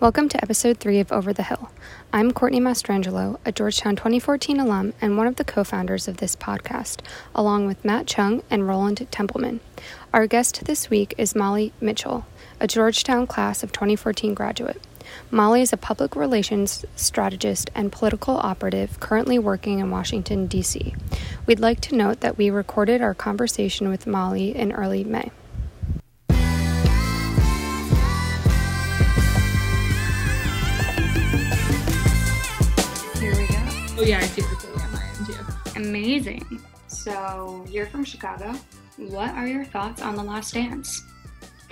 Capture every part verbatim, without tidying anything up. Welcome to episode three of Over the Hill. I'm Courtney Mastrangelo, a Georgetown twenty fourteen alum and one of the co-founders of this podcast, along with Matt Chung and Roland Templeman. Our guest this week is Molly Mitchell, a Georgetown class of twenty fourteen graduate. Molly is a public relations strategist and political operative currently working in Washington, D C. We'd like to note that we recorded our conversation with Molly in early May. Oh yeah, I do recording on my end too. Amazing. So you're from Chicago. What are your thoughts on The Last Dance?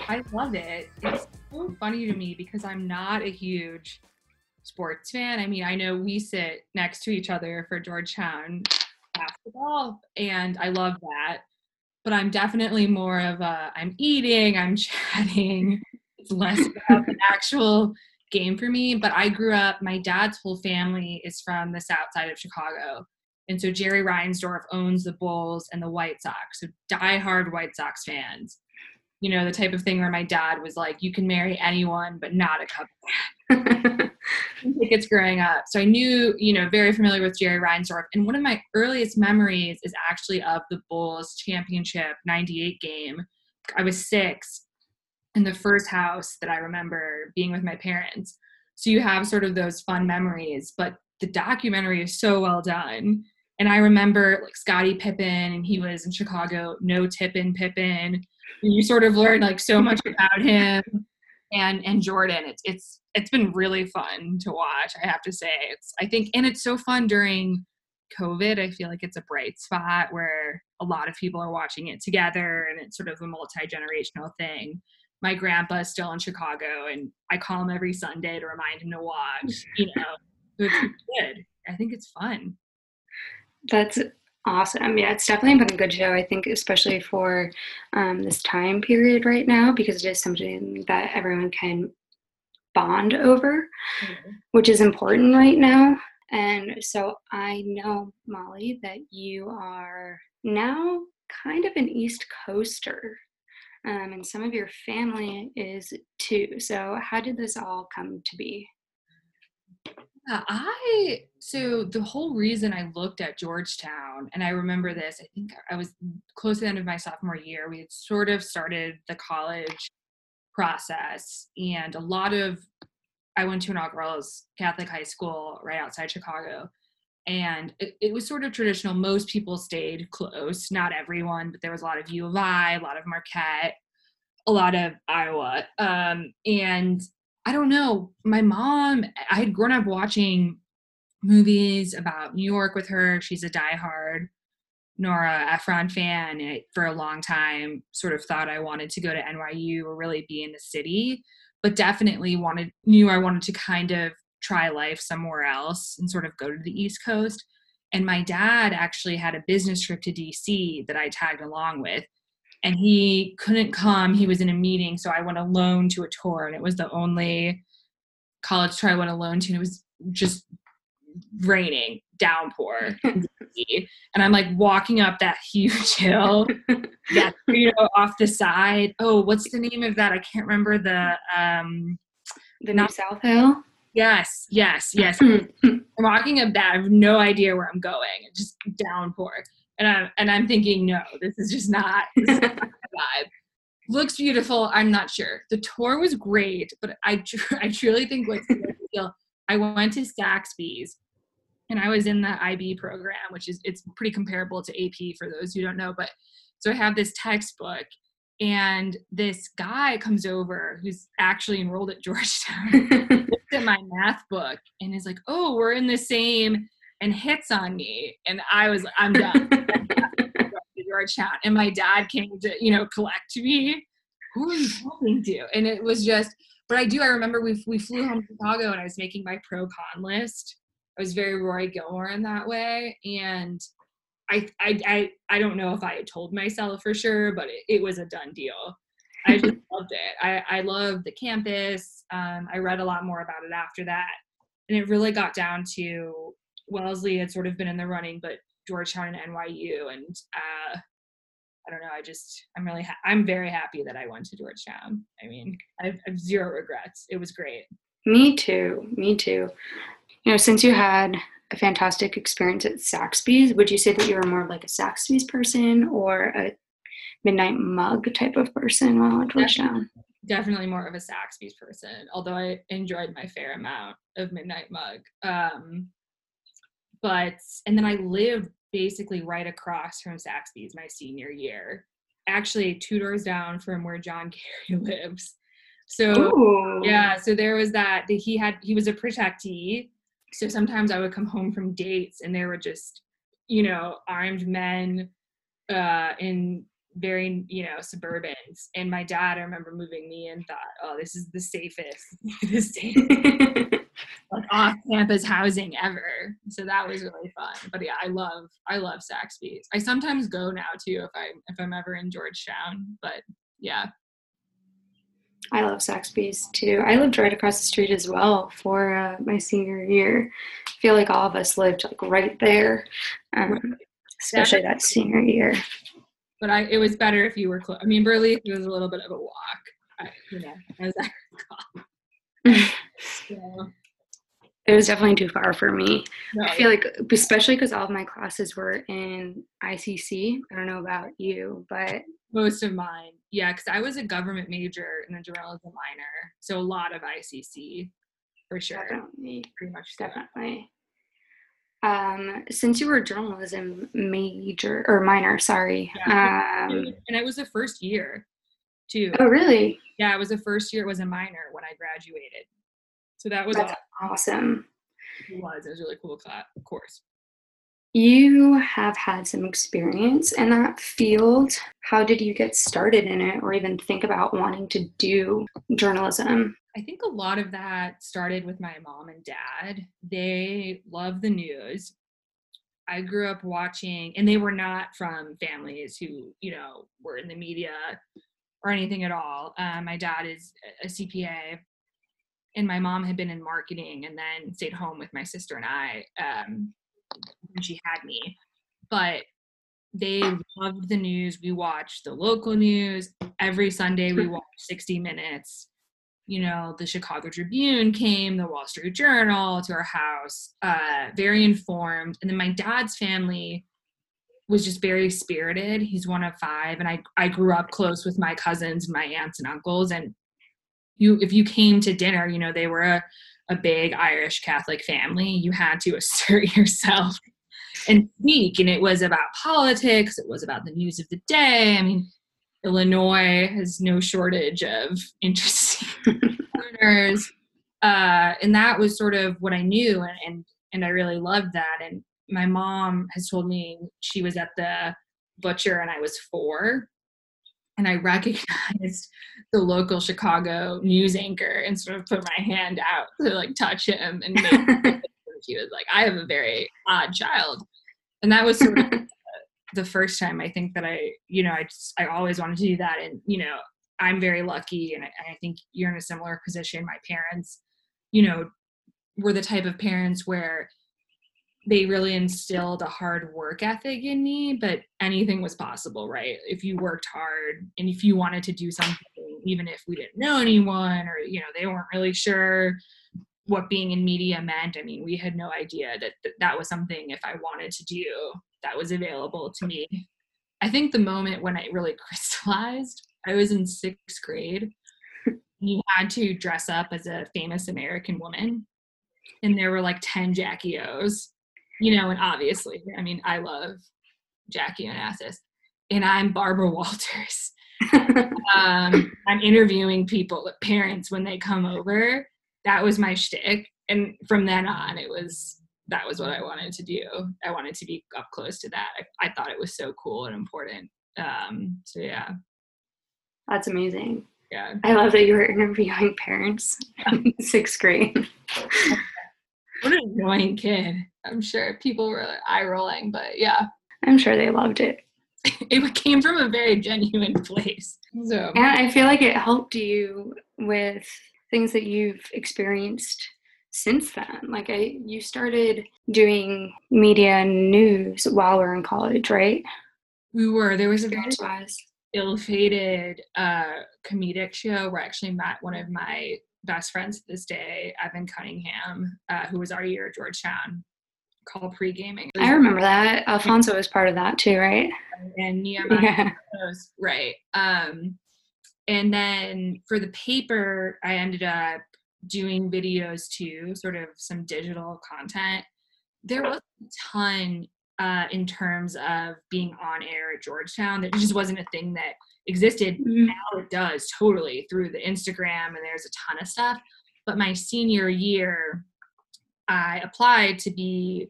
I love it. It's so funny to me because I'm not a huge sports fan. I mean, I know we sit next to each other for Georgetown basketball, and I love that. But I'm definitely more of a, I'm eating, I'm chatting. It's less about the actual game for me. But I grew up, my dad's whole family is from the south side of Chicago, and so Jerry Reinsdorf owns the Bulls and the White Sox, so diehard White Sox fans, you know, the type of thing where my dad was like, you can marry anyone but not a Cubs. Tickets growing up, so I knew, you know, very familiar with Jerry Reinsdorf. And one of my earliest memories is actually of the Bulls championship ninety-eight game. I was six. In the first house that I remember being with my parents. So you have sort of those fun memories, but the documentary is so well done. And I remember like Scottie Pippen, and he was in Chicago, no tippin' Pippen. And you sort of learn like so much about him and, and Jordan. It's, it's, it's been really fun to watch. I have to say it's, I think, and it's so fun during COVID. I feel like it's a bright spot where a lot of people are watching it together, and it's sort of a multi-generational thing. My grandpa is still in Chicago, and I call him every Sunday to remind him to watch, you know, it's good. I think it's fun. That's awesome. Yeah, it's definitely been a good show, I think, especially for um, this time period right now, because it is something that everyone can bond over, mm-hmm. which is important right now. And so I know, Molly, that you are now kind of an East Coaster. Um, and some of your family is too. So how did this all come to be? Yeah, I, so the whole reason I looked at Georgetown, and I remember this, I think I was close to the end of my sophomore year, we had sort of started the college process, and a lot of, I went to an all-girls Catholic high school right outside Chicago, and it, it was sort of traditional. Most people stayed close, not everyone, but there was a lot of U of I, a lot of Marquette, a lot of Iowa. Um, and I don't know, my mom, I had grown up watching movies about New York with her. She's a diehard Nora Ephron fan, and I, for a long time, sort of thought I wanted to go to N Y U or really be in the city, but definitely wanted, knew I wanted to kind of try life somewhere else and sort of go to the East Coast. And my dad actually had a business trip to D C that I tagged along with, and he couldn't come. He was in a meeting, so I went alone to a tour, and it was the only college tour I went alone to, and it was just raining, downpour. And I'm like walking up that huge hill, that, you know, off the side. Oh, what's the name of that? I can't remember the... Um, the New South Hill? Yes, yes, yes. I'm walking up that. I have no idea where I'm going. It's just downpour. And I'm, and I'm thinking, no, this is just not, this is not my vibe. Looks beautiful. I'm not sure. The tour was great, but I tr- I truly think what's the deal. I went to Saxby's, and I was in the I B program, which is, it's pretty comparable to A P for those who don't know. But so I have this textbook, and this guy comes over who's actually enrolled at Georgetown. At my math book, and is like, oh, we're in the same, and hits on me, and I was like, I'm done. To Georgetown. And my dad came to, you know, collect me. Who are you talking to? And it was just, but I do, I remember we we flew home to Chicago, and I was making my pro-con list. I was very Rory Gilmore in that way, and I I I, I don't know if I had told myself for sure, but it, it was a done deal. I just loved it. I, I loved the campus. Um, I read a lot more about it after that. And it really got down to Wellesley had sort of been in the running, but Georgetown and N Y U. And uh, I don't know, I just, I'm really, ha- I'm very happy that I went to Georgetown. I mean, I have, I have zero regrets. It was great. Me too. Me too. You know, since you had a fantastic experience at Saxby's, would you say that you were more of like a Saxby's person or a Midnight Mug type of person while at Georgetown? Definitely more of a Saxby's person, although I enjoyed my fair amount of Midnight Mug. Um, but, and then I lived basically right across from Saxby's my senior year, actually two doors down from where John Kerry lives. So, ooh. Yeah, so there was that, that he had, he was a protectee. So sometimes I would come home from dates and there were just, you know, armed men uh, in very, you know, Suburbans. And my dad, I remember moving me and thought, oh, this is the safest, the safest like off-campus housing ever. So that was really fun. But yeah, I love, I love Saxby's. I sometimes go now too if I if I'm ever in Georgetown. But yeah. I love Saxby's too. I lived right across the street as well for uh, my senior year. I feel like all of us lived like right there, um, especially that, that senior year. But I, it was better if you were close. I mean, Burleigh, it was a little bit of a walk. I, you know, as I recall. So. It was definitely too far for me. No, I feel like, especially because all of my classes were in I C C. I don't know about you, but most of mine, yeah, because I was a government major and a journalism minor, so a lot of I C C for sure. Definitely, pretty much definitely. Um, since you were a journalism major or minor, sorry, yeah. um, and it was the first year, too. Oh, really? Yeah, it was the first year. It was a minor when I graduated. So that was awesome. awesome. It was. It was a really cool class, of course. You have had some experience in that field. How did you get started in it or even think about wanting to do journalism? I think a lot of that started with my mom and dad. They love the news. I grew up watching, and they were not from families who, you know, were in the media or anything at all. Uh, my dad is a C P A. And my mom had been in marketing and then stayed home with my sister and I um, when she had me. But they loved the news. We watched the local news. Every Sunday we watched sixty minutes. You know, the Chicago Tribune came, the Wall Street Journal to our house, uh, very informed. And then my dad's family was just very spirited. He's one of five. And I, I grew up close with my cousins, my aunts and uncles. And You, if you came to dinner, you know, they were a, a big Irish Catholic family. You had to assert yourself and speak. And it was about politics. It was about the news of the day. I mean, Illinois has no shortage of interesting learners. Uh, and that was sort of what I knew. And, and, and I really loved that. And my mom has told me she was at the butcher and I was four. And I recognized the local Chicago news anchor and sort of put my hand out to like touch him. And make she was like, I have a very odd child. And that was sort of the first time I think that I, you know, I just, I always wanted to do that. And, you know, I'm very lucky. And I, and I think you're in a similar position. My parents, you know, were the type of parents where they really instilled a hard work ethic in me, but anything was possible, right? If you worked hard and if you wanted to do something, even if we didn't know anyone or, you know, they weren't really sure what being in media meant. I mean, we had no idea that th- that was something if I wanted to do that was available to me. I think the moment when I really crystallized, I was in sixth grade. You had to dress up as a famous American woman. And there were like ten Jackie O's. You know, and obviously, I mean, I love Jackie Onassis, and I'm Barbara Walters. um, I'm interviewing people, parents, when they come over. That was my shtick, and from then on, it was that was what I wanted to do. I wanted to be up close to that. I, I thought it was so cool and important. Um, so yeah, that's amazing. Yeah, I love that you were interviewing parents in sixth grade. What an annoying kid. I'm sure people were like eye-rolling, but yeah. I'm sure they loved it. It came from a very genuine place. So. And I feel like it helped you with things that you've experienced since then. Like, I, you started doing media and news while we were in college, right? We were. There was a very ill-fated uh, comedic show where I actually met one of my best friends to this day, Evan Cunningham, uh, who was our year at Georgetown, called pre-gaming. I remember that. Alfonso was part of that too, right? And Neil Mack, yeah. Right. Um, and then for the paper, I ended up doing videos too, sort of some digital content. There was a ton uh, in terms of being on air at Georgetown. That just wasn't a thing that existed. Mm-hmm. Now it does, totally, through the Instagram, and there's a ton of stuff. But my senior year, I applied to be,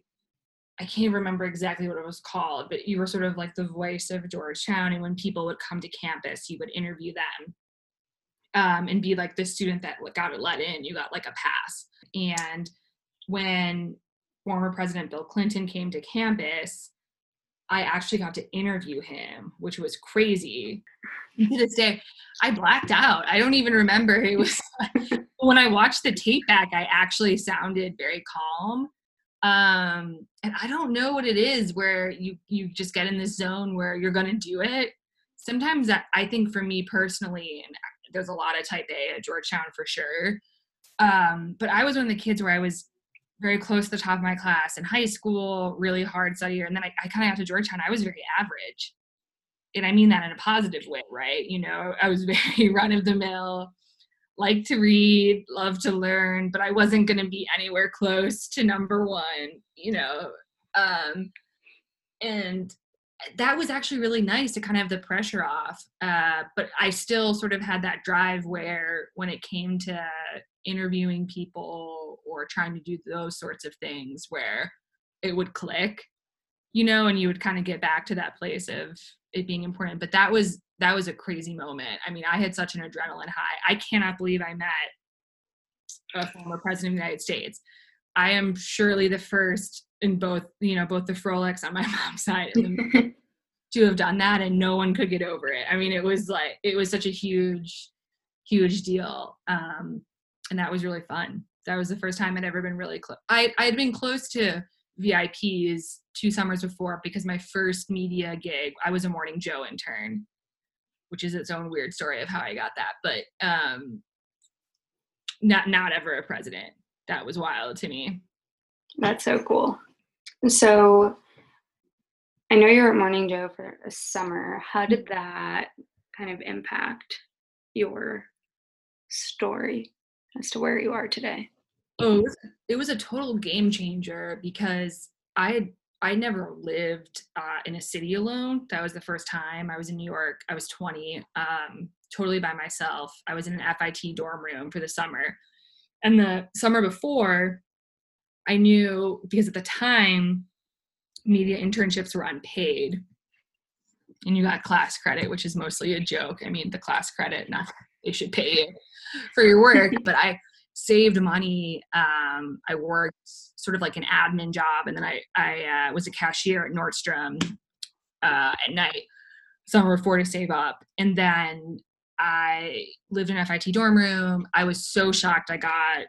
I can't remember exactly what it was called, but you were sort of like the voice of Georgetown. And when people would come to campus, you would interview them um, and be like the student that got it let in. You got like a pass. And when former President Bill Clinton came to campus, I actually got to interview him, which was crazy. To this day, I blacked out. I don't even remember. It was when I watched the tape back, I actually sounded very calm. Um, and I don't know what it is where you, you just get in this zone where you're going to do it. Sometimes that, I think for me personally, and there's a lot of type A at Georgetown for sure. Um, but I was one of the kids where I was very close to the top of my class in high school, really hard studier. And then I, I kind of got to Georgetown. I was very average. And I mean that in a positive way, right? You know, I was very run-of-the-mill, liked to read, loved to learn, but I wasn't going to be anywhere close to number one, you know. Um, and that was actually really nice to kind of have the pressure off. Uh, but I still sort of had that drive where when it came to interviewing people or trying to do those sorts of things where it would click, you know, and you would kind of get back to that place of it being important. But that was, that was a crazy moment. I mean, I had such an adrenaline high. I cannot believe I met a former president of the United States. I am surely the first in both, you know, both the Frolics on my mom's side and the to have done that, and no one could get over it. I mean, it was like, it was such a huge, huge deal. Um, and that was really fun. That was the first time I'd ever been really close. I I had been close to V I Ps two summers before, because my first media gig, I was a Morning Joe intern, which is its own weird story of how I got that, but um, not not ever a president. That was wild to me. That's so cool. So I know you were at Morning Joe for a summer. How did that kind of impact your story as to where you are today? Oh, it was a total game changer, because I I never lived uh, in a city alone. That was the first time I was in New York. I was twenty, um, totally by myself. I was in an F I T dorm room for the summer. And the summer before, I knew, because at the time, media internships were unpaid. And you got class credit, which is mostly a joke. I mean, the class credit, not they should pay you for your work, but I saved money. Um, I worked sort of like an admin job, and then I I uh, was a cashier at Nordstrom uh, at night, summer before, to save up. And then I lived in an F I T dorm room. I was so shocked I got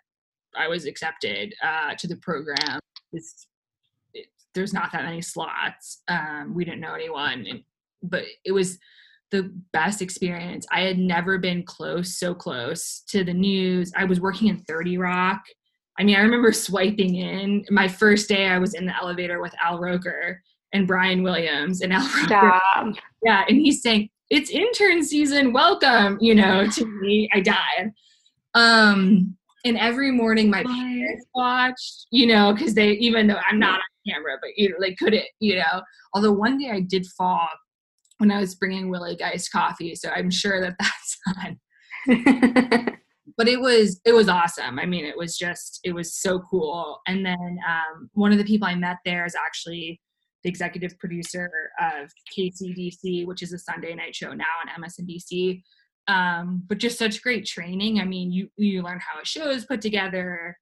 I was accepted uh, to the program. It's, it, there's not that many slots. Um, we didn't know anyone, and, but it was the best experience. I had never been close, so close to the news. I was working in thirty Rock. I mean, I remember swiping in. My first day, I was in the elevator with Al Roker and Brian Williams, and Al Roker. Stop. Yeah, and he's saying, "It's intern season. Welcome," you know, to me. I died. Um, and every morning, my parents watched, you know, because they, even though I'm not on camera, but you know, they couldn't, you know. Although one day I did fall when I was bringing Willie Geist coffee, so I'm sure that that's on. But it was, it was awesome. I mean, it was just, it was so cool. And then um, one of the people I met there is actually the executive producer of K C D C, which is a Sunday night show now on M S N B C. Um, but just such great training. I mean, you, you learn how a show is put together.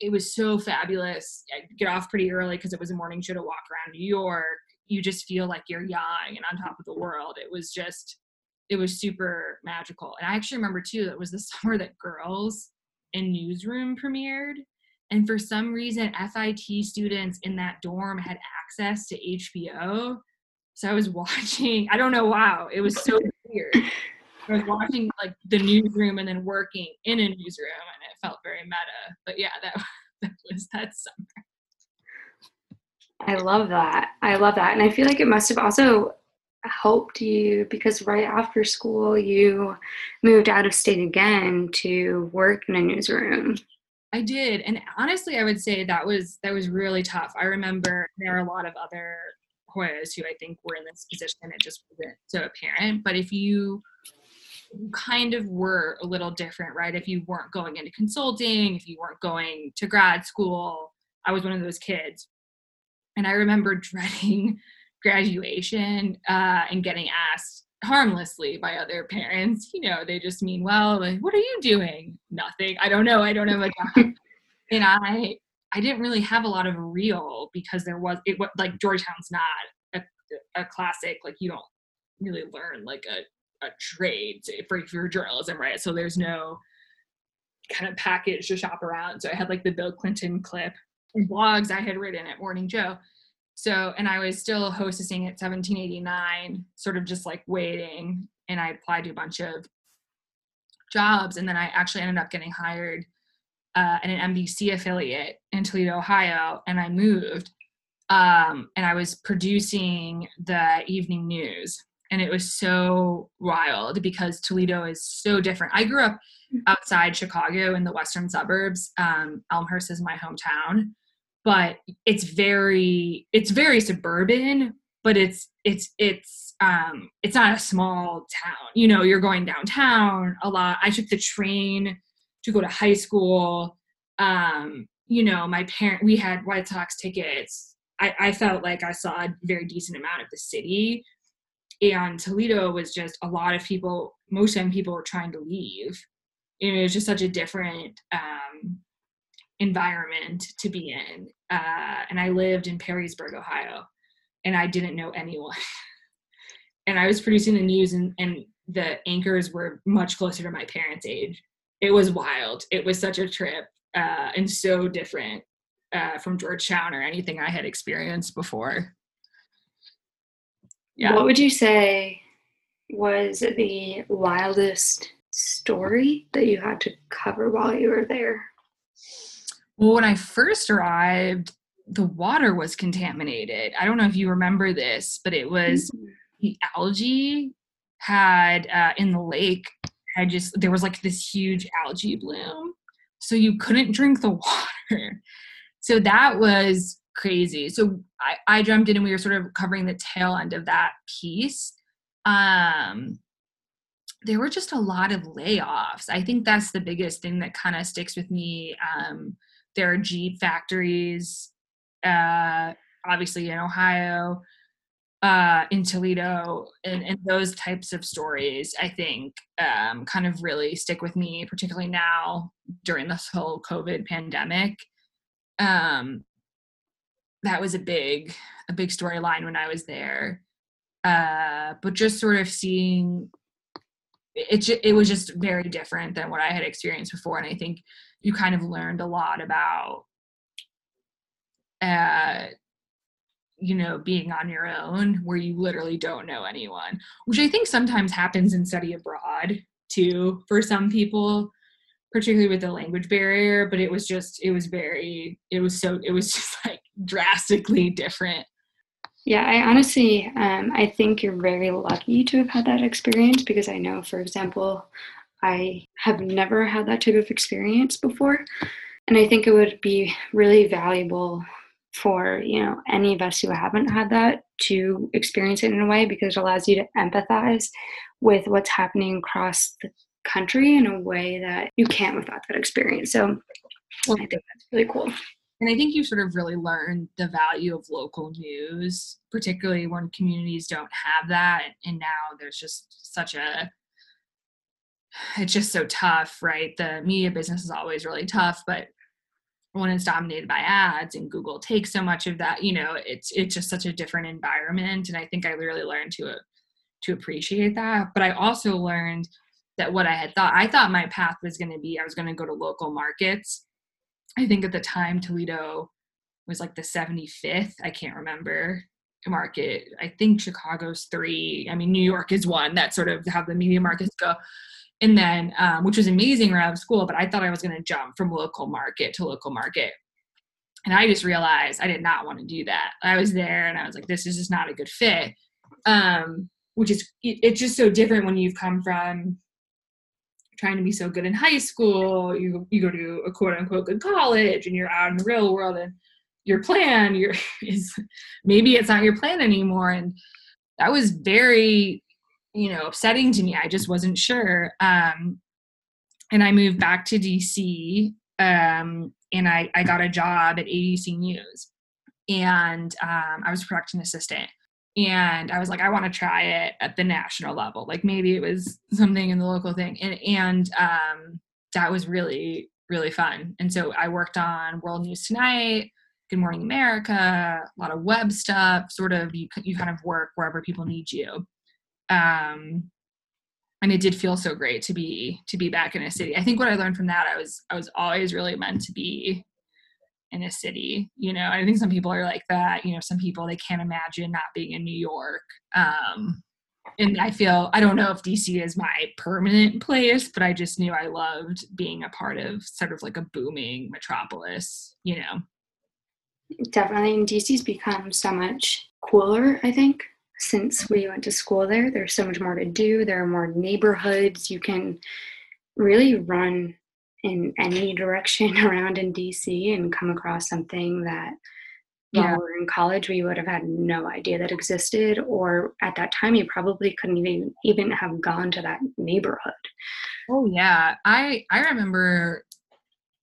It was so fabulous. I get off pretty early because it was a morning show, to walk around New York. You just feel like you're young and on top of the world. It was just, it was super magical. And I actually remember too, that was the summer that Girls in Newsroom premiered. And for some reason, F I T students in that dorm had access to H B O. So I was watching, I don't know, wow, it was so weird. I was watching like the newsroom and then working in a newsroom, and it felt very meta. But yeah, that, that was that summer. I love that. I love that. And I feel like it must have also helped you, because right after school, you moved out of state again to work in a newsroom. I did. And honestly, I would say that was, that was really tough. I remember there are a lot of other Hoyas who I think were in this position. It just wasn't so apparent. But if you kind of were a little different, right? If you weren't going into consulting, if you weren't going to grad school, I was one of those kids. And I remember dreading graduation uh, and getting asked harmlessly by other parents, you know, they just mean well, like, what are you doing? Nothing. I don't know. I don't have a job. And I, I didn't really have a lot of real, because there was, it was like Georgetown's not a, a classic, like you don't really learn like a, a trade for your journalism, right? So there's no kind of package to shop around. So I had like the Bill Clinton clip and blogs I had written at Morning Joe. So, and I was still hostessing at seventeen eighty-nine, sort of just like waiting. And I applied to a bunch of jobs. And then I actually ended up getting hired uh, at an N B C affiliate in Toledo, Ohio. And I moved um, and I was producing the evening news. And it was so wild because Toledo is so different. I grew up outside Chicago in the western suburbs. Um, Elmhurst is my hometown. But it's very, it's very suburban, but it's, it's, it's, um, it's not a small town. You know, you're going downtown a lot. I took the train to go to high school. Um, you know, my parent, we had White Sox tickets. I, I felt like I saw a very decent amount of the city, and Toledo was just a lot of people, most young people were trying to leave. And it was just such a different, um, environment to be in, uh and I lived in Perrysburg, Ohio, and I didn't know anyone. And I was producing the news, and, and the anchors were much closer to my parents' age. It was wild. It was such a trip, uh and so different uh from Georgetown or anything I had experienced before. Yeah. What would you say was the wildest story that you had to cover while you were there? Well, when I first arrived, the water was contaminated. I don't know if you remember this, but it was the algae had uh, in the lake had just, there was like this huge algae bloom. So you couldn't drink the water. So that was crazy. So I, I jumped in and we were sort of covering the tail end of that piece. Um, there were just a lot of layoffs. I think that's the biggest thing that kind of sticks with me. Um, There are Jeep factories, uh, obviously in Ohio, uh, in Toledo, and, and those types of stories, I think, um, kind of really stick with me, particularly now during this whole COVID pandemic. Um, that was a big, a big storyline when I was there. Uh, but just sort of seeing, it, it was just very different than what I had experienced before. And I think you kind of learned a lot about, uh, you know, being on your own where you literally don't know anyone, which I think sometimes happens in study abroad too, for some people, particularly with the language barrier, but it was just, it was very, it was so, it was just like drastically different. Yeah, I honestly, um, I think you're very lucky to have had that experience, because I know, for example, I have never had that type of experience before. And I think it would be really valuable for, you know, any of us who haven't had that to experience it in a way, because it allows you to empathize with what's happening across the country in a way that you can't without that experience. So well, I think that's really cool. And I think you sort of really learn the value of local news, particularly when communities don't have that. And now there's just such a, it's just so tough, right? The media business is always really tough, but when it's dominated by ads and Google takes so much of that, you know, it's it's just such a different environment. And I think I really learned to to appreciate that. But I also learned that what I had thought, I thought my path was going to be, I was going to go to local markets. I think at the time Toledo was like the seventy-fifth. I can't remember. market. I think Chicago's three. I mean, New York is one. That's sort of how the media markets go. And then, um, which was amazing right out of school, but I thought I was going to jump from local market to local market. And I just realized I did not want to do that. I was there and I was like, this is just not a good fit. Um, which is, it's just so different when you've come from trying to be so good in high school, you you go to a quote unquote good college and you're out in the real world and your plan your is maybe it's not your plan anymore. And that was very, you know, upsetting to me. I just wasn't sure. Um, and I moved back to D C, um, and I, I got a job at A B C News, and um, I was a production assistant. And I was like, I want to try it at the national level. Like maybe it was something in the local thing. And, and um, that was really, really fun. And so I worked on World News Tonight, Good Morning America, a lot of web stuff, sort of, you, you kind of work wherever people need you. Um, and it did feel so great to be, to be back in a city. I think what I learned from that, I was, I was always really meant to be in a city, you know. I think some people are like that, you know, some people, they can't imagine not being in New York. Um, and I feel, I don't know if D C is my permanent place, but I just knew I loved being a part of sort of like a booming metropolis, you know. Definitely. And D C's become so much cooler, I think, since we went to school there. There's so much more to do. There are more neighborhoods. You can really run in any direction around in D C and come across something that yeah. while we were in college, we would have had no idea that existed, or at that time, you probably couldn't even, even have gone to that neighborhood. Oh yeah. I, I remember,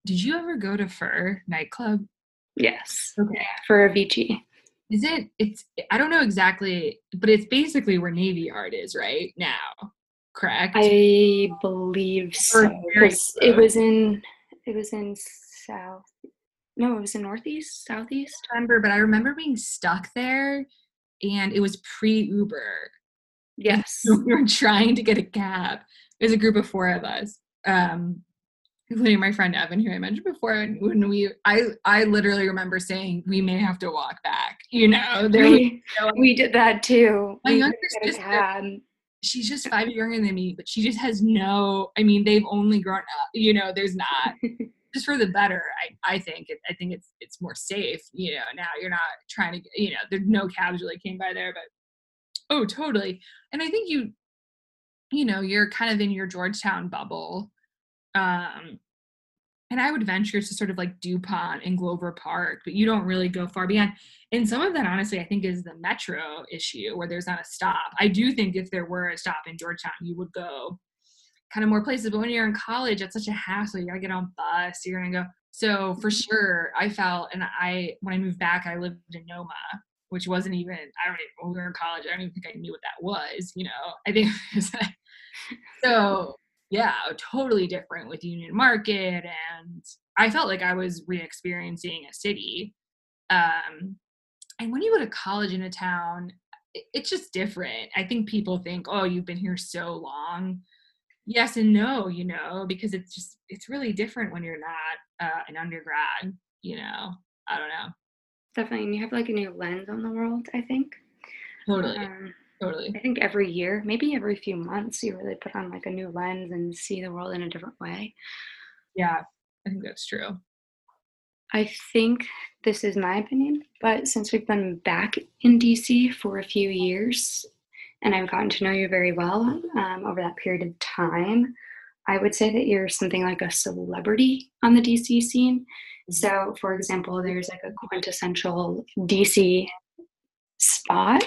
did you ever go to Fur nightclub? Yes. Okay. Fur Avicii. Is it, it's, I don't know exactly, but it's basically where Navy Yard is right now. Correct. I believe so. It was, it was in, it was in South, no, it was in Northeast, Southeast. I remember, but I remember being stuck there and it was pre-Uber. Yes. So we were trying to get a cab. It was a group of four of us, um, including my friend Evan, who I mentioned before. And when we, I, I literally remember saying, we may have to walk back, you know. There we, was, we did that too. My younger sister. She's just five years younger than me, but she just has no, I mean, they've only grown up, you know, there's not, just for the better, I, I think. It, I think it's it's more safe, you know, now you're not trying to, you know, there's no cabs really came by there, but, oh, totally. And I think you, you know, you're kind of in your Georgetown bubble. Um, and I would venture to sort of like DuPont and Glover Park, but you don't really go far beyond. And some of that, honestly, I think is the metro issue where there's not a stop. I do think if there were a stop in Georgetown, you would go kind of more places. But when you're in college, that's such a hassle. You gotta get on bus, you're gonna go. So for sure, I felt, and I, when I moved back, I lived in Noma, which wasn't even, I don't even, when we were in college, I don't even think I knew what that was, you know, I think. So yeah, totally different with Union Market, and I felt like I was re-experiencing a city. Um, and when you go to college in a town, it, it's just different. I think people think, oh, you've been here so long. Yes and no, you know, because it's just, it's really different when you're not uh, an undergrad, you know, I don't know. Definitely, and you have like a new lens on the world, I think. Totally. Um, Totally. I think every year, maybe every few months, you really put on like a new lens and see the world in a different way. Yeah, I think that's true. I think this is my opinion, but since we've been back in D C for a few years and I've gotten to know you very well um, over that period of time, I would say that you're something like a celebrity on the D C scene. So, for example, there's like a quintessential D C spot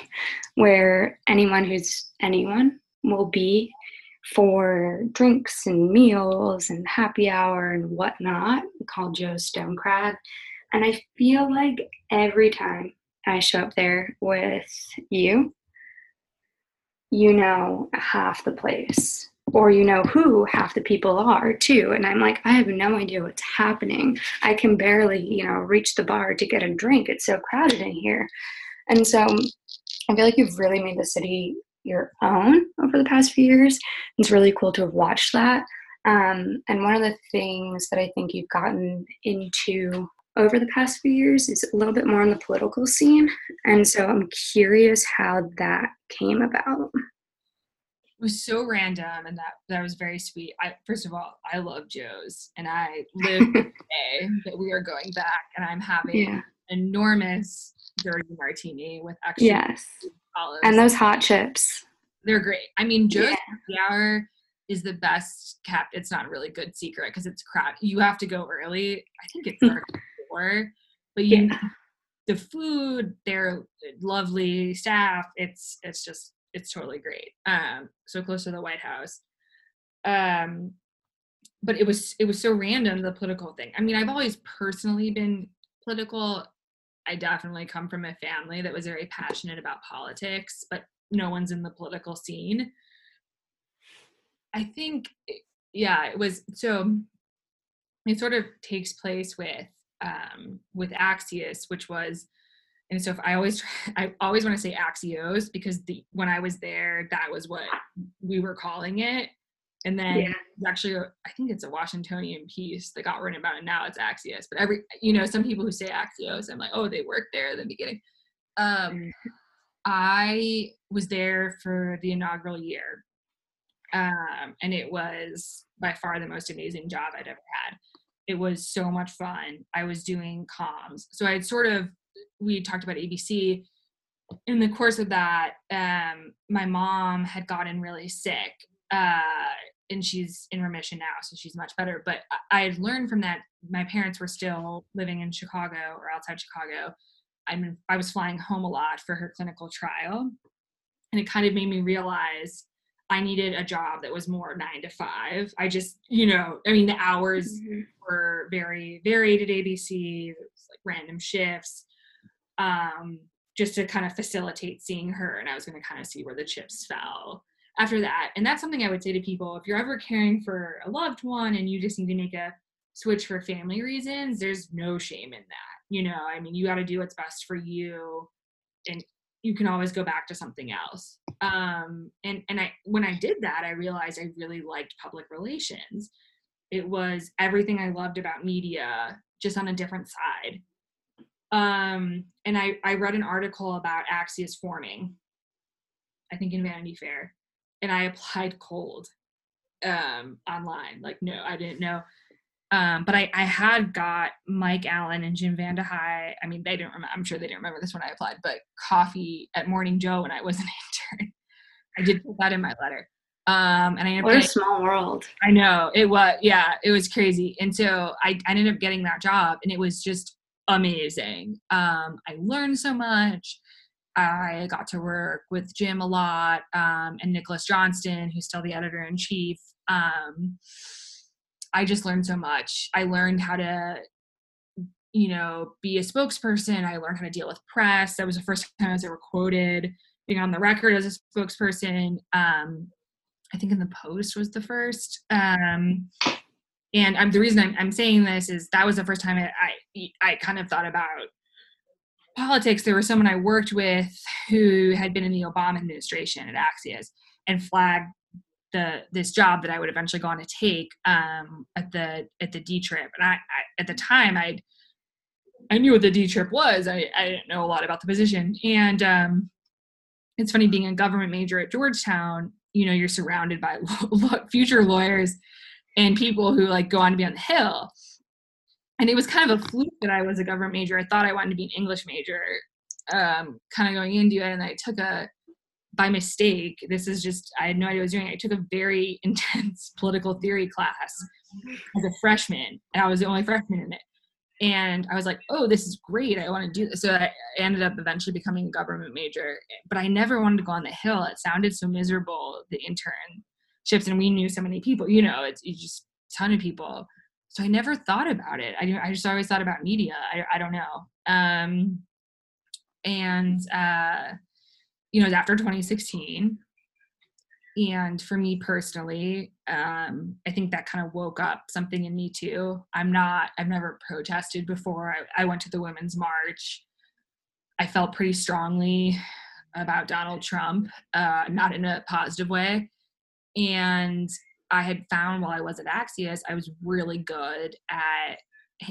where anyone who's anyone will be for drinks and meals and happy hour and whatnot, called Joe's Stone Crab. And I feel like every time I show up there with you, you know half the place, or you know who half the people are too. And I'm like, I have no idea what's happening. I can barely, you know, reach the bar to get a drink. It's so crowded in here. And so I feel like you've really made the city your own over the past few years. It's really cool to have watched that. Um, and one of the things that I think you've gotten into over the past few years is a little bit more on the political scene. And so I'm curious how that came about. It was so random, and that that was very sweet. I, first of all, I love Joe's, and I live the day that we are going back, and I'm having yeah. enormous dirty martini with extra yes. olives. And those hot chips. They're great. I mean, Joe's yeah. hour is the best kept. It's not a really good secret because it's crowded. You have to go early. I think it's early before, but you, yeah. the food, they're lovely staff. It's it's just it's totally great. Um, so close to the White House. Um, but it was it was so random, the political thing. I mean, I've always personally been political. I definitely come from a family that was very passionate about politics, but no one's in the political scene. I think, yeah, it was, so it sort of takes place with, um, with Axios, which was, and so if I always, I always want to say Axios because the, when I was there, that was what we were calling it. And then yeah. actually, I think it's a Washingtonian piece that got written about, and now it's Axios, but every, you know, some people who say Axios, I'm like, oh, they worked there in the beginning. Um, I was there for the inaugural year. Um, and it was by far the most amazing job I'd ever had. It was so much fun. I was doing comms. So I had sort of, we talked about A B C. In the course of that, um, my mom had gotten really sick, uh, and she's in remission now, so she's much better. But I had learned from that, my parents were still living in Chicago or outside Chicago. I mean, I was flying home a lot for her clinical trial. And it kind of made me realize I needed a job that was more nine to five. I just, you know, I mean, the hours mm-hmm. were very varied at A B C. It was like random shifts, um, just to kind of facilitate seeing her. And I was going to kind of see where the chips fell after that. And that's something I would say to people. If you're ever caring for a loved one and you just need to make a switch for family reasons, there's no shame in that. You know, I mean, you got to do what's best for you, and you can always go back to something else. Um, and, and I, when I did that, I realized I really liked public relations. It was everything I loved about media, just on a different side. Um, and I, I read an article about Axios forming, I think in Vanity Fair, and I applied cold, um, online. Like, no, I didn't know. Um, but I, I had got Mike Allen and Jim Vandehei. I mean, they didn't remember, I'm sure they didn't remember this when I applied, but coffee at Morning Joe when I was an intern. I did put that in my letter. Um, and I ended what up getting, a small world. I know it was, yeah, it was crazy. And so I, I ended up getting that job, and it was just amazing. Um, I learned so much. I got to work with Jim a lot, um, and Nicholas Johnston, who's still the editor in chief. Um, I just learned so much. I learned how to, you know, be a spokesperson. I learned how to deal with press. That was the first time I was ever quoted being on the record as a spokesperson. Um, I think in the Post was the first. Um, and I'm, the reason I'm, I'm saying this is that was the first time I, I, I kind of thought about politics. There was someone I worked with who had been in the Obama administration at Axios and flagged The, this job that I would eventually go on to take um, at the at the D-Trip. And I, I at the time I I knew what the D-Trip was. I, I didn't know a lot about the position. And um, it's funny, being a government major at Georgetown, you know, you're surrounded by future lawyers and people who like go on to be on the Hill. And it was kind of a fluke that I was a government major. I thought I wanted to be an English major, um, kind of going into it. And I took a by mistake, this is just, I had no idea what I was doing. I took a very intense political theory class as a freshman, and I was the only freshman in it. And I was like, oh, this is great. I want to do this. So I ended up eventually becoming a government major, but I never wanted to go on the Hill. It sounded so miserable, the internships, and we knew so many people, you know, it's, it's just a ton of people. So I never thought about it. I, I just always thought about media. I, I don't know. Um, and, uh, you know, it was after twenty sixteen. And for me personally, um, I think that kind of woke up something in me too. I'm not, I've never protested before. I, I went to the Women's March. I felt pretty strongly about Donald Trump, uh, not in a positive way. And I had found while I was at Axios, I was really good at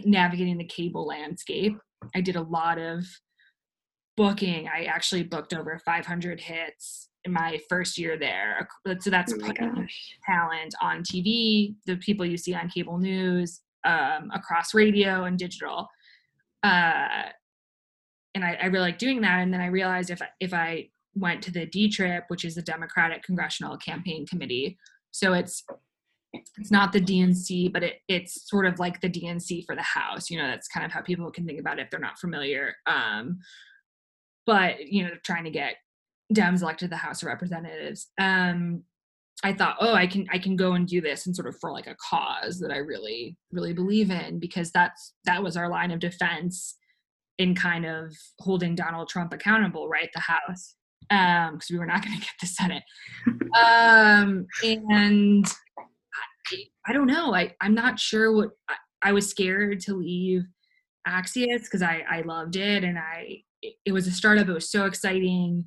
navigating the cable landscape. I did a lot of booking. I actually booked over five hundred hits in my first year there. So that's oh putting talent on T V, the people you see on cable news, um, across radio and digital. Uh, and I, I really like doing that. And then I realized if I, if I went to the D-Trip, which is the Democratic Congressional Campaign Committee. So it's it's not the D N C, but it it's sort of like the D N C for the House. You know, that's kind of how people can think about it if they're not familiar. Um, but, you know, trying to get Dems elected to the House of Representatives. Um, I thought, oh, I can I can go and do this and sort of for like a cause that I really, really believe in, because that's that was our line of defense in kind of holding Donald Trump accountable, right? The House. Um, because we were not going to get the Senate. Um, and I, I don't know. I, I'm not sure what I, I was scared to leave Axios because I, I loved it. And I it, it was a startup. It was so exciting.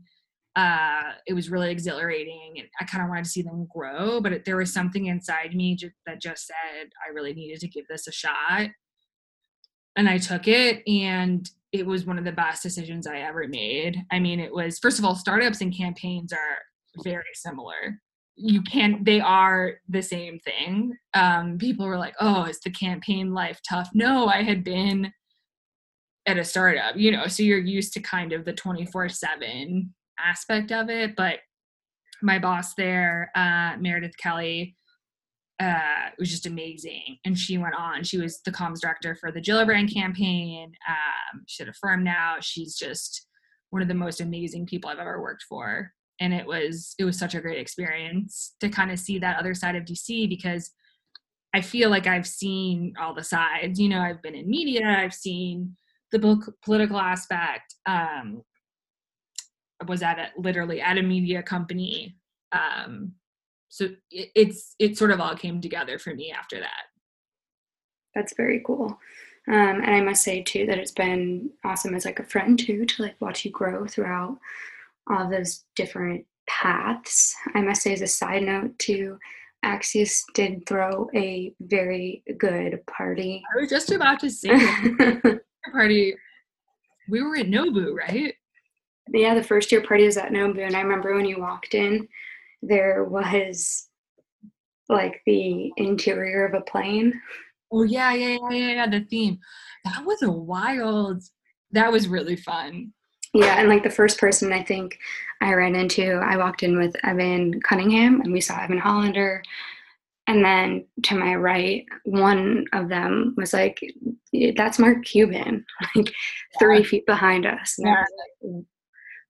Uh, it was really exhilarating. And I kind of wanted to see them grow. But it, there was something inside me just, that just said, I really needed to give this a shot. And I took it. And it was one of the best decisions I ever made. I mean, it was, first of all, startups and campaigns are very similar. You can't, they are the same thing. Um, people were like, oh, is the campaign life tough? No, I had been at a startup, you know, so you're used to kind of the twenty-four seven aspect of it. But my boss there, uh, Meredith Kelly, uh, was just amazing. And she went on, she was the comms director for the Gillibrand campaign. Um, she had a firm now. She's just one of the most amazing people I've ever worked for. And it was, it was such a great experience to kind of see that other side of D C, because I feel like I've seen all the sides, you know, I've been in media, I've seen the political aspect. Um, I was at a, literally at a media company, um, So it's, it sort of all came together for me after that. That's very cool. Um, and I must say too, that it's been awesome as like a friend too, to like watch you grow throughout all those different paths. I must say as a side note too, Axios did throw a very good party. I was just about to say party. We were at Nobu, right? Yeah. The first year party was at Nobu. And I remember when you walked in, there was like the interior of a plane. Oh yeah, yeah, yeah, yeah, yeah. The theme. That was a wild, that was really fun. Yeah, and like the first person I think I ran into, I walked in with Evan Cunningham and we saw Evan Hollander. And then to my right, one of them was like, that's Mark Cuban, like yeah. three feet behind us. And yeah. I was like,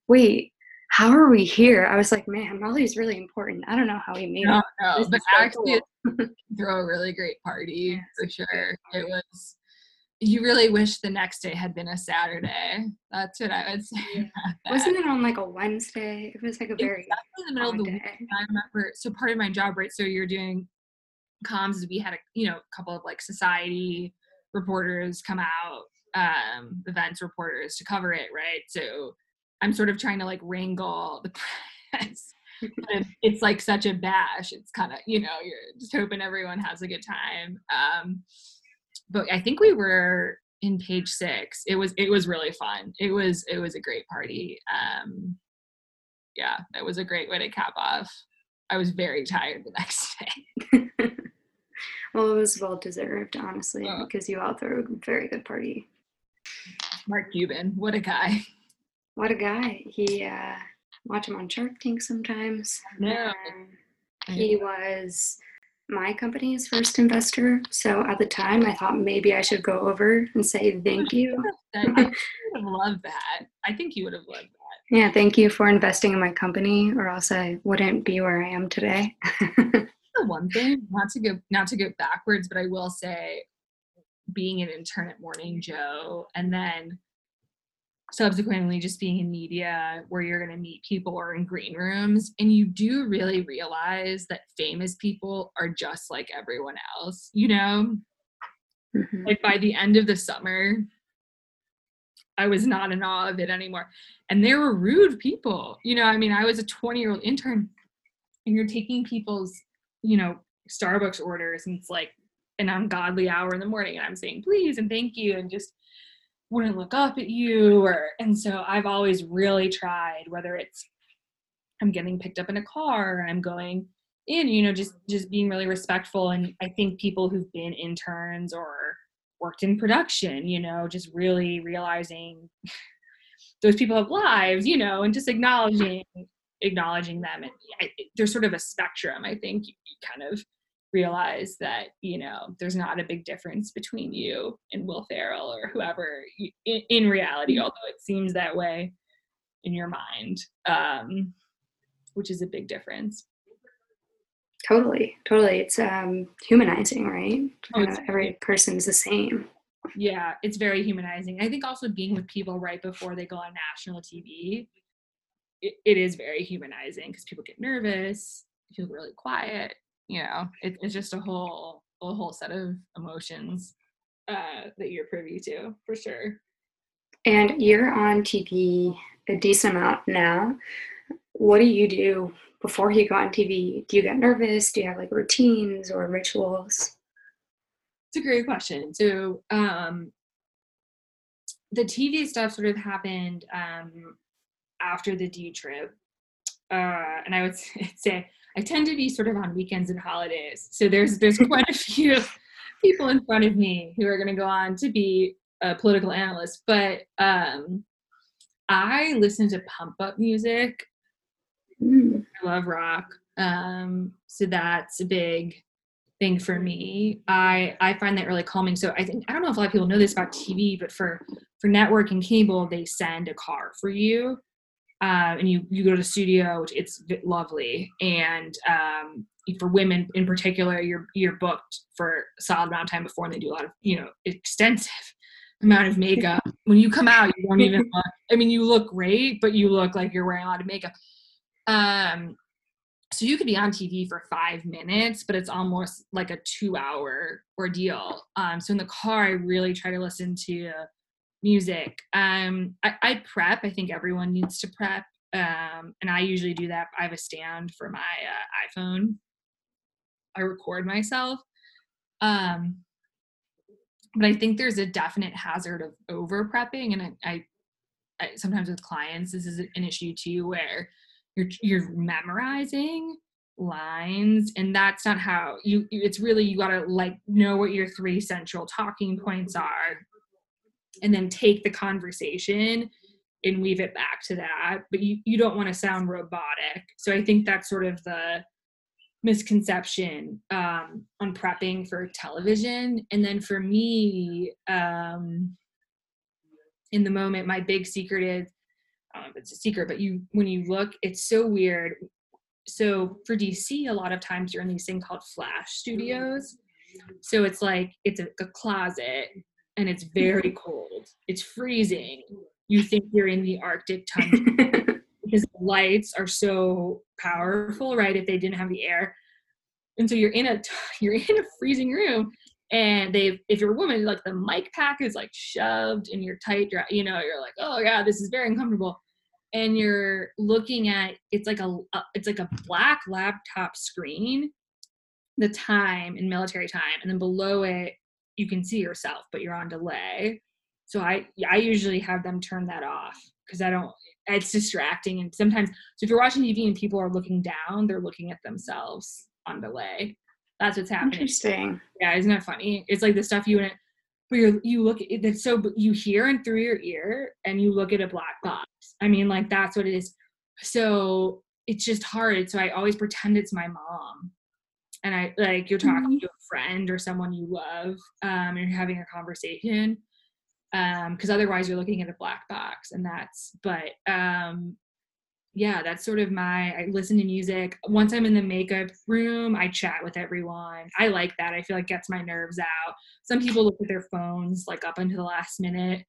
wait. How are we here? I was like, man, Molly's really important. I don't know how he made no, it. No, this but so actually cool. Throw a really great party, yes, for sure. It was, you really wish the next day had been a Saturday. That's what I would say. Yeah. Wasn't it on like a Wednesday? It was like a very exactly in the middle of the week. Day. I remember, so part of my job, right, so you're doing comms, we had a, you know, a couple of like society reporters come out, um, events reporters to cover it, right? So I'm sort of trying to like wrangle the press, but it's like such a bash. It's kind of, you know, you're just hoping everyone has a good time. Um, but I think we were in Page Six. It was, it was really fun. It was, it was a great party. Um, yeah, it was a great way to cap off. I was very tired the next day. Well, it was well deserved, honestly, oh. because you all threw a very good party. Mark Cuban, what a guy. What a guy. He, uh, watch him on Shark Tank sometimes. No. Um, he was my company's first investor. So at the time I thought maybe I should go over and say, thank you. I would have loved that. I think you would have loved that. Yeah. Thank you for investing in my company, or else I wouldn't be where I am today. The one thing, not to go, not to go backwards, but I will say being an intern at Morning Joe and then subsequently just being in media where you're going to meet people or in green rooms, and you do really realize that famous people are just like everyone else, you know, mm-hmm. like by the end of the summer, I was not in awe of it anymore. And there were rude people, you know, I mean, I was a twenty year old intern and you're taking people's, you know, Starbucks orders and it's like, an ungodly hour in the morning, and I'm saying please and thank you and just wouldn't look up at you. Or, and so I've always really tried, whether it's I'm getting picked up in a car or I'm going in, you know, just, just being really respectful. And I think people who've been interns or worked in production, you know, just really realizing those people have lives, you know, and just acknowledging, acknowledging them. And I, there's sort of a spectrum. I think you, you kind of realize that, you know, there's not a big difference between you and Will Ferrell or whoever you, in, in reality, although it seems that way in your mind, um, which is a big difference. Totally, totally. It's um, humanizing, right? Oh, uh, every person's the same. Yeah, it's very humanizing. I think also being with people right before they go on national T V, it, it is very humanizing because people get nervous, feel really quiet. You know, it, it's just a whole, a whole set of emotions uh, that you're privy to, for sure. And you're on T V a decent amount now. What do you do before you go on T V? Do you get nervous? Do you have like routines or rituals? It's a great question. So um, the T V stuff sort of happened um, after the D-Trip. Uh, and I would say I tend to be sort of on weekends and holidays. So there's there's quite a few people in front of me who are going to go on to be a political analyst. But um, I listen to pump-up music. Mm. I love rock. Um, so that's a big thing for me. I, I find that really calming. So I think, I don't know if a lot of people know this about T V, but for, for network and cable, they send a car for you. Uh, and you, you go to the studio, which it's lovely. And um, for women in particular, you're, you're booked for a solid amount of time before, and they do a lot of, you know, extensive amount of makeup. When you come out, you don't even look, I mean, you look great, but you look like you're wearing a lot of makeup. Um, so you could be on T V for five minutes, but it's almost like a two hour ordeal. Um, so in the car, I really try to listen to music. Um, I, I prep, I think everyone needs to prep. Um, and I usually do that. I have a stand for my uh, iPhone. I record myself. Um, but I think there's a definite hazard of over prepping. And I, I, I sometimes with clients, this is an issue too, where You're, you're memorizing lines, and that's not how you, it's really, you got to like know what your three central talking points are and then take the conversation and weave it back to that. But you, you don't want to sound robotic. So I think that's sort of the misconception um, on prepping for television. And then for me, um, in the moment, my big secret is, I don't know if it's a secret, but you, when you look, it's so weird. So for D C, a lot of times you're in these things called flash studios. So it's like, it's a, a closet and it's very cold. It's freezing. You think you're in the Arctic tundra because the lights are so powerful, right? If they didn't have the air. And so you're in a, you're in a freezing room, and they, if you're a woman, like the mic pack is like shoved and you're tight, you're, you know, you're like, oh yeah, this is very uncomfortable. And you're looking at, it's like a, it's like a black laptop screen, the time in military time. And then below it, you can see yourself, but you're on delay. So I, I usually have them turn that off because I don't, it's distracting. And sometimes, so if you're watching T V and people are looking down, they're looking at themselves on delay. That's what's happening. Interesting. Yeah, isn't that funny? It's like the stuff you, but you you look at it, that's so, you hear and through your ear, and you look at a black box. I mean, like that's what it is. So it's just hard. So I always pretend it's my mom, and I like you're talking mm-hmm. to a friend or someone you love, um, and you're having a conversation, um, because otherwise you're looking at a black box, and that's. But um, yeah, that's sort of my, I listen to music. Once I'm in the makeup room, I chat with everyone. I like that. I feel like it gets my nerves out. Some people look at their phones like up until the last minute.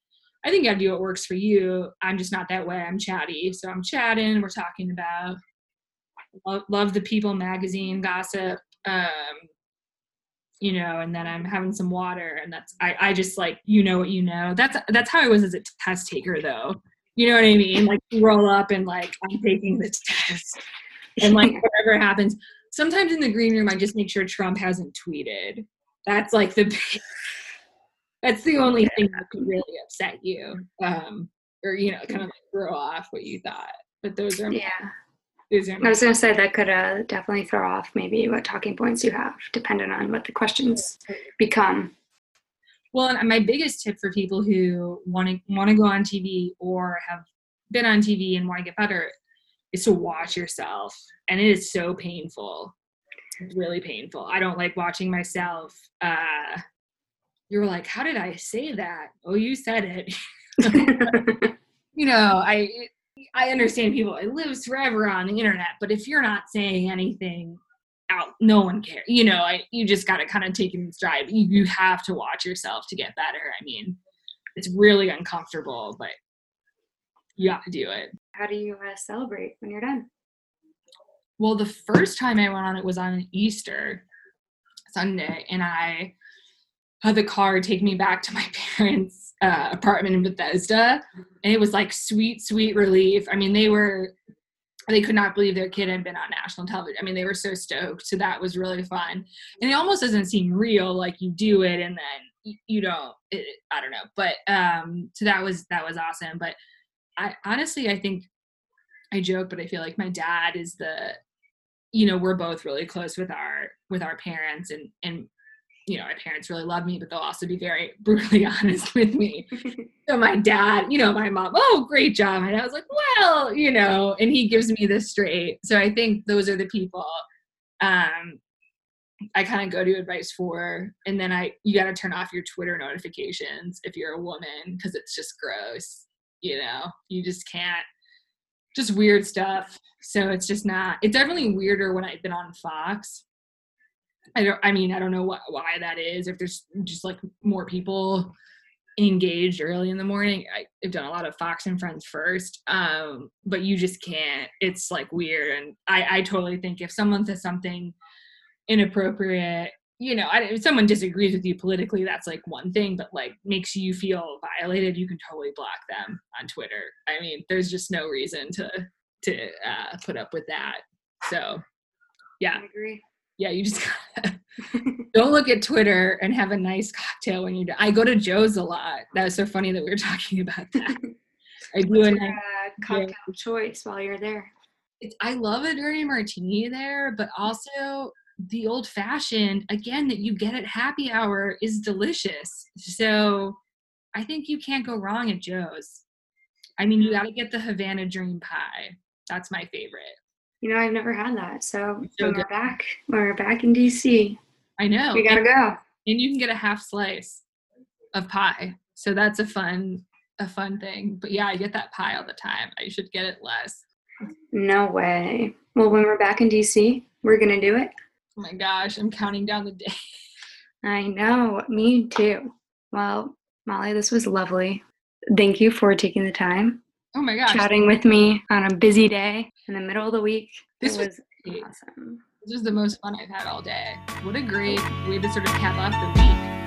I think I do what works for you. I'm just not that way. I'm chatty. So I'm chatting. We're talking about, love, love the People magazine gossip. Um, you know, and then I'm having some water, and that's, I, I just like, you know what you know. That's, that's how I was as a test taker though. You know what I mean? Like you roll up and like, I'm taking the test and like whatever happens. Sometimes in the green room, I just make sure Trump hasn't tweeted. That's like the big, that's the only yeah. thing that could really upset you, um, or, you know, kind of like throw off what you thought. But those are my, yeah. Those are my I was going to say that could uh, definitely throw off maybe what talking points you have, depending on what the questions become. Well, and my biggest tip for people who want to want to go on T V or have been on T V and want to get better is to watch yourself. And it is so painful. It's really painful. I don't like watching myself. Uh, you were like, how did I say that? Oh, you said it. You know, I I understand people. It lives forever on the internet. But if you're not saying anything out, no one cares. You know, I, you just got to kind of take it in stride. You, you have to watch yourself to get better. I mean, it's really uncomfortable, but you have to do it. How do you uh, celebrate when you're done? Well, the first time I went on, it was on Easter Sunday, and I had the car take me back to my parents' uh, apartment in Bethesda, and it was like sweet, sweet relief. I mean, they were, they could not believe their kid had been on national television. I mean, they were so stoked, so that was really fun. And it almost doesn't seem real, like you do it, and then you don't, it, I don't know, but um, so that was, that was awesome. But I honestly, I think, I joke, but I feel like my dad is the, you know, we're both really close with our, with our parents, and, and, you know, my parents really love me, but they'll also be very brutally honest with me. So my dad, you know, my mom, oh, great job. And I was like, well, you know, and he gives me this straight. So I think those are the people um, I kind of go to advice for. And then I, you got to turn off your Twitter notifications if you're a woman, 'cause it's just gross. You know, you just can't. Just weird stuff. So it's just not, it's definitely weirder when I've been on Fox. I don't, I mean, I don't know what, why that is. If there's just like more people engaged early in the morning. I, I've done a lot of Fox and Friends first. Um, but you just can't, it's like weird. And I, I totally think if someone says something inappropriate, you know, I, if someone disagrees with you politically, that's like one thing, but like makes you feel violated, you can totally block them on Twitter. I mean, there's just no reason to to uh, put up with that. So, yeah, I agree. Yeah, you just gotta don't look at Twitter and have a nice cocktail when you do. I go to Joe's a lot. That was so funny that we were talking about that. I do a nice uh, cocktail yeah. choice while you're there. It's, I love a dirty martini there, but also the old fashioned again that you get at happy hour is delicious. So I think you can't go wrong at Joe's. I mean, you got to get the Havana Dream Pie. That's my favorite. You know, I've never had that. So, so when we're back, when we're back in D C. I know. We got to go. And you can get a half slice of pie. So that's a fun, a fun thing. But yeah, I get that pie all the time. I should get it less. No way. Well, when we're back in D C, we're going to do it. Oh my gosh, I'm counting down the day. I know, me too. Well, Molly, this was lovely. Thank you for taking the time. Oh my gosh. Chatting with me on a busy day in the middle of the week. This it was, was awesome. This is the most fun I've had all day. What a great way to sort of cap off the week.